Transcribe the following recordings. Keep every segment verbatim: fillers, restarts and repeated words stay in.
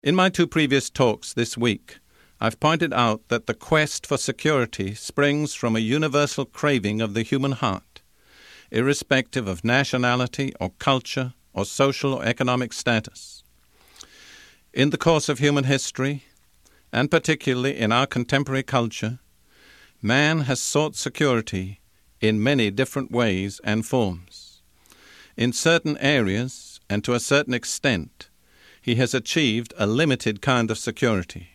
In my two previous talks this week, I've pointed out that the quest for security springs from a universal craving of the human heart, irrespective of nationality or culture or social or economic status. In the course of human history, and particularly in our contemporary culture, man has sought security in many different ways and forms. In certain areas, and to a certain extent, he has achieved a limited kind of security,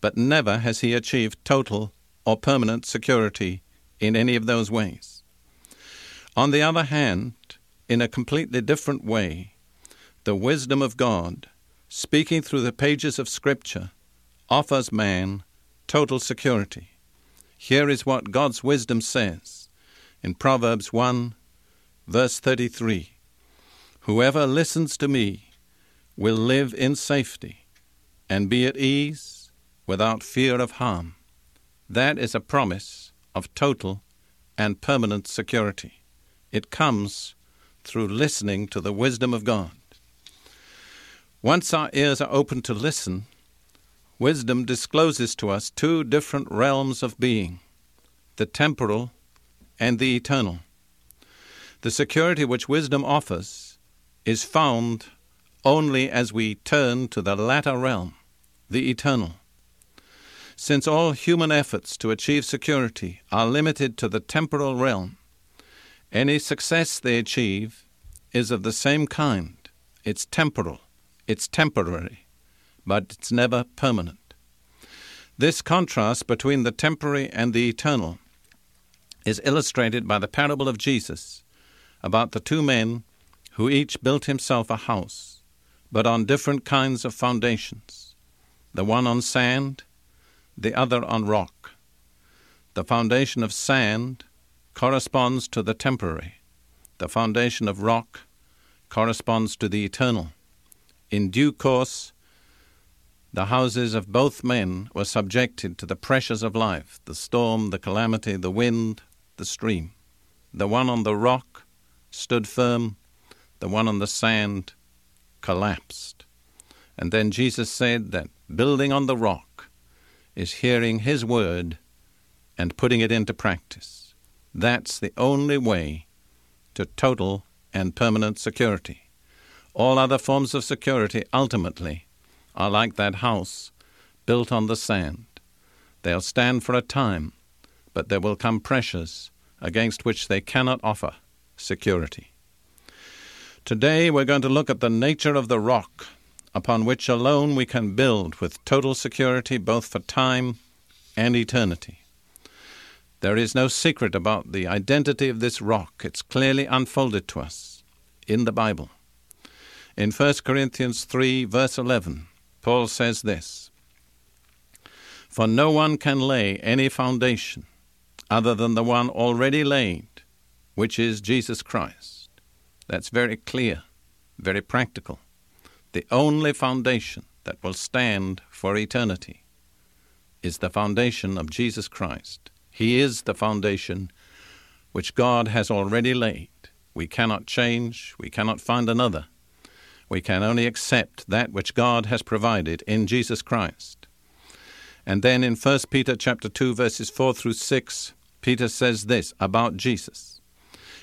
but never has he achieved total or permanent security in any of those ways. On the other hand, in a completely different way, the wisdom of God, speaking through the pages of Scripture, offers man total security. Here is what God's wisdom says in Proverbs one, verse thirty-three, "Whoever listens to me will live in safety and be at ease without fear of harm." That is a promise of total and permanent security. It comes through listening to the wisdom of God. Once our ears are open to listen, wisdom discloses to us two different realms of being, the temporal and the eternal. The security which wisdom offers is found only as we turn to the latter realm, the eternal. Since all human efforts to achieve security are limited to the temporal realm, any success they achieve is of the same kind. It's temporal, it's temporary, but it's never permanent. This contrast between the temporary and the eternal is illustrated by the parable of Jesus about the two men who each built himself a house, but on different kinds of foundations, the one on sand, the other on rock. The foundation of sand corresponds to the temporary. The foundation of rock corresponds to the eternal. In due course, the houses of both men were subjected to the pressures of life, the storm, the calamity, the wind, the stream. The one on the rock stood firm, the one on the sand collapsed. And then Jesus said that building on the rock is hearing his word and putting it into practice. That's the only way to total and permanent security. All other forms of security ultimately are like that house built on the sand. They'll stand for a time, but there will come pressures against which they cannot offer security. Today we're going to look at the nature of the rock upon which alone we can build with total security both for time and eternity. There is no secret about the identity of this rock. It's clearly unfolded to us in the Bible. In First Corinthians three, verse eleven, Paul says this, "For no one can lay any foundation other than the one already laid, which is Jesus Christ." That's very clear, very practical. The only foundation that will stand for eternity is the foundation of Jesus Christ. He is the foundation which God has already laid. We cannot change, we cannot find another. We can only accept that which God has provided in Jesus Christ. And then in First Peter chapter two, verses four through six, Peter says this about Jesus,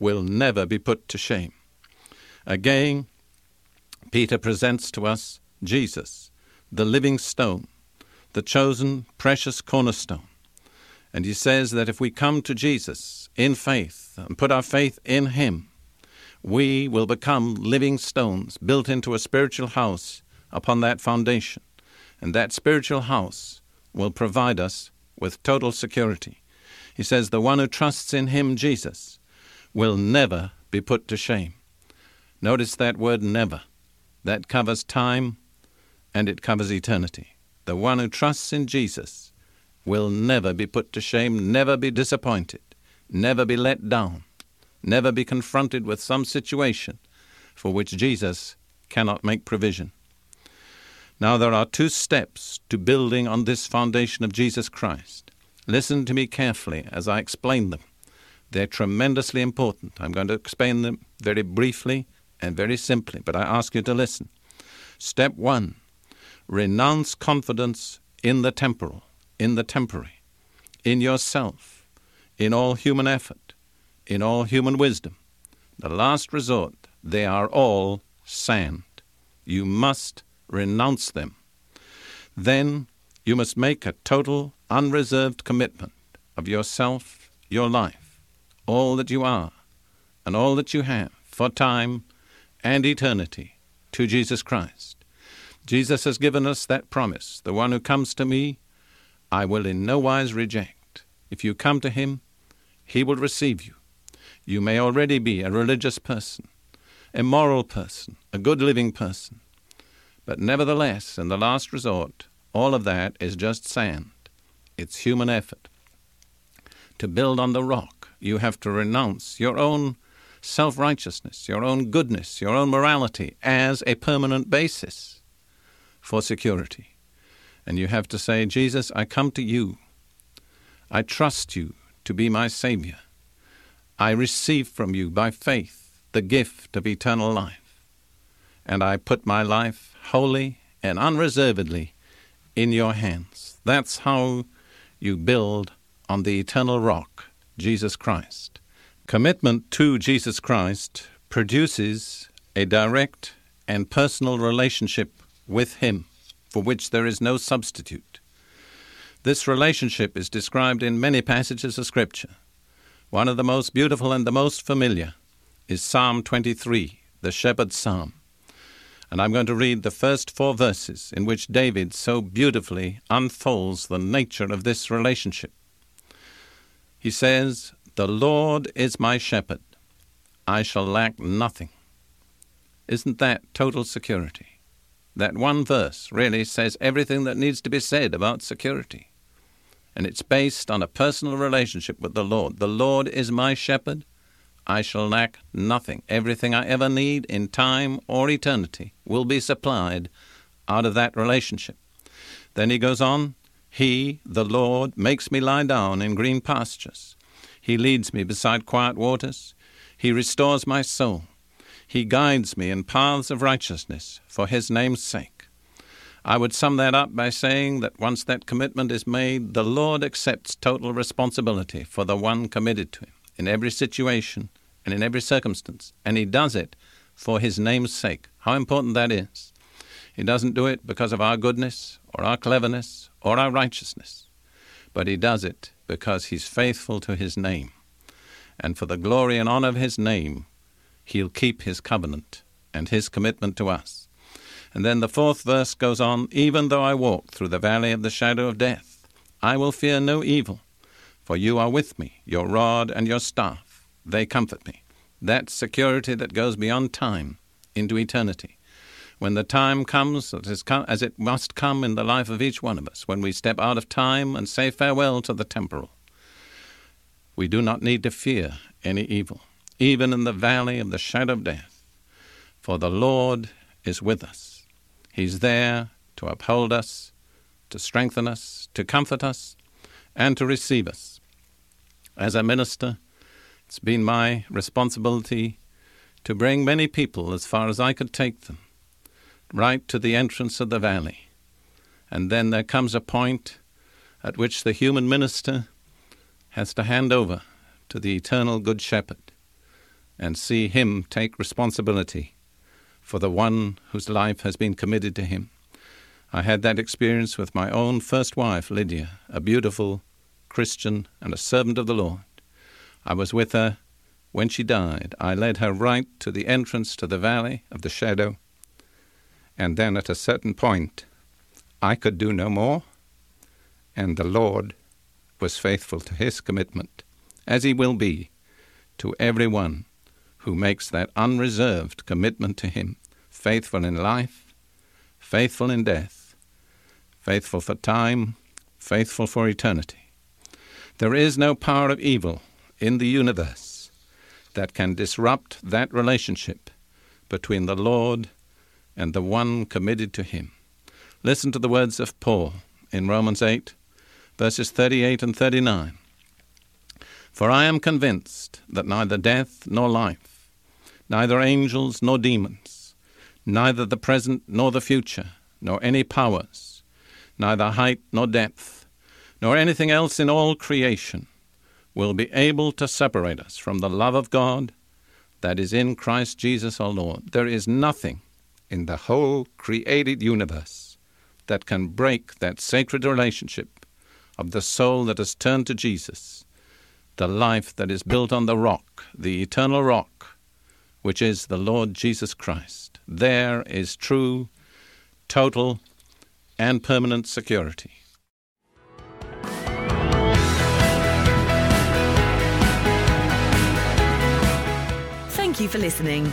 will never be put to shame.' Again, Peter presents to us Jesus, the living stone, the chosen, precious cornerstone. And he says that if we come to Jesus in faith and put our faith in him, we will become living stones built into a spiritual house upon that foundation. And that spiritual house will provide us with total security. He says the one who trusts in him, Jesus, will never be put to shame. Notice that word never. That covers time and it covers eternity. The one who trusts in Jesus will never be put to shame, never be disappointed, never be let down, never be confronted with some situation for which Jesus cannot make provision. Now there are two steps to building on this foundation of Jesus Christ. Listen to me carefully as I explain them. They're tremendously important. I'm going to explain them very briefly and very simply, but I ask you to listen. Step one, renounce confidence in the temporal, in the temporary, in yourself, in all human effort, in all human wisdom. The last resort, they are all sand. You must renounce them. Then you must make a total, unreserved commitment of yourself, your life, all that you are, and all that you have for time and eternity to Jesus Christ. Jesus has given us that promise. The one who comes to me, I will in no wise reject. If you come to him, he will receive you. You may already be a religious person, a moral person, a good living person. But nevertheless, in the last resort, all of that is just sand. It's human effort. To build on the rock, you have to renounce your own self-righteousness, your own goodness, your own morality as a permanent basis for security. And you have to say, Jesus, I come to you. I trust you to be my Savior. I receive from you by faith the gift of eternal life. And I put my life wholly and unreservedly in your hands. That's how you build on the eternal rock, Jesus Christ. Commitment to Jesus Christ produces a direct and personal relationship with him, for which there is no substitute. This relationship is described in many passages of Scripture. One of the most beautiful and the most familiar is Psalm twenty-three, the Shepherd's Psalm. And I'm going to read the first four verses in which David so beautifully unfolds the nature of this relationship. He says, "The Lord is my shepherd. I shall lack nothing." Isn't that total security? That one verse really says everything that needs to be said about security. And it's based on a personal relationship with the Lord. The Lord is my shepherd. I shall lack nothing. Everything I ever need in time or eternity will be supplied out of that relationship. Then he goes on, "He, the Lord, makes me lie down in green pastures. He leads me beside quiet waters. He restores my soul. He guides me in paths of righteousness for his name's sake." I would sum that up by saying that once that commitment is made, the Lord accepts total responsibility for the one committed to him in every situation and in every circumstance, and he does it for his name's sake. How important that is. He doesn't do it because of our goodness or our cleverness or our righteousness, but he does it because he's faithful to his name. And for the glory and honor of his name, he'll keep his covenant and his commitment to us. And then the fourth verse goes on, "Even though I walk through the valley of the shadow of death, I will fear no evil, for you are with me, your rod and your staff, they comfort me." That security that goes beyond time into eternity. When the time comes, as it must come in the life of each one of us, when we step out of time and say farewell to the temporal, we do not need to fear any evil, even in the valley of the shadow of death. For the Lord is with us. He's there to uphold us, to strengthen us, to comfort us, and to receive us. As a minister, it's been my responsibility to bring many people as far as I could take them, right to the entrance of the valley. And then there comes a point at which the human minister has to hand over to the eternal Good Shepherd and see him take responsibility for the one whose life has been committed to him. I had that experience with my own first wife, Lydia, a beautiful Christian and a servant of the Lord. I was with her when she died. I led her right to the entrance to the valley of the shadow, and then at a certain point, I could do no more, and the Lord was faithful to his commitment, as he will be to everyone who makes that unreserved commitment to him, faithful in life, faithful in death, faithful for time, faithful for eternity. There is no power of evil in the universe that can disrupt that relationship between the Lord and the one committed to him. Listen to the words of Paul in Romans eight, verses thirty-eight and thirty-nine. For I am convinced that neither death nor life, neither angels nor demons, neither the present nor the future, nor any powers, neither height nor depth, nor anything else in all creation will be able to separate us from the love of God that is in Christ Jesus our Lord. There is nothing in the whole created universe that can break that sacred relationship of the soul that has turned to Jesus, the life that is built on the rock, the eternal rock, which is the Lord Jesus Christ. There is true, total, and permanent security. Thank you for listening.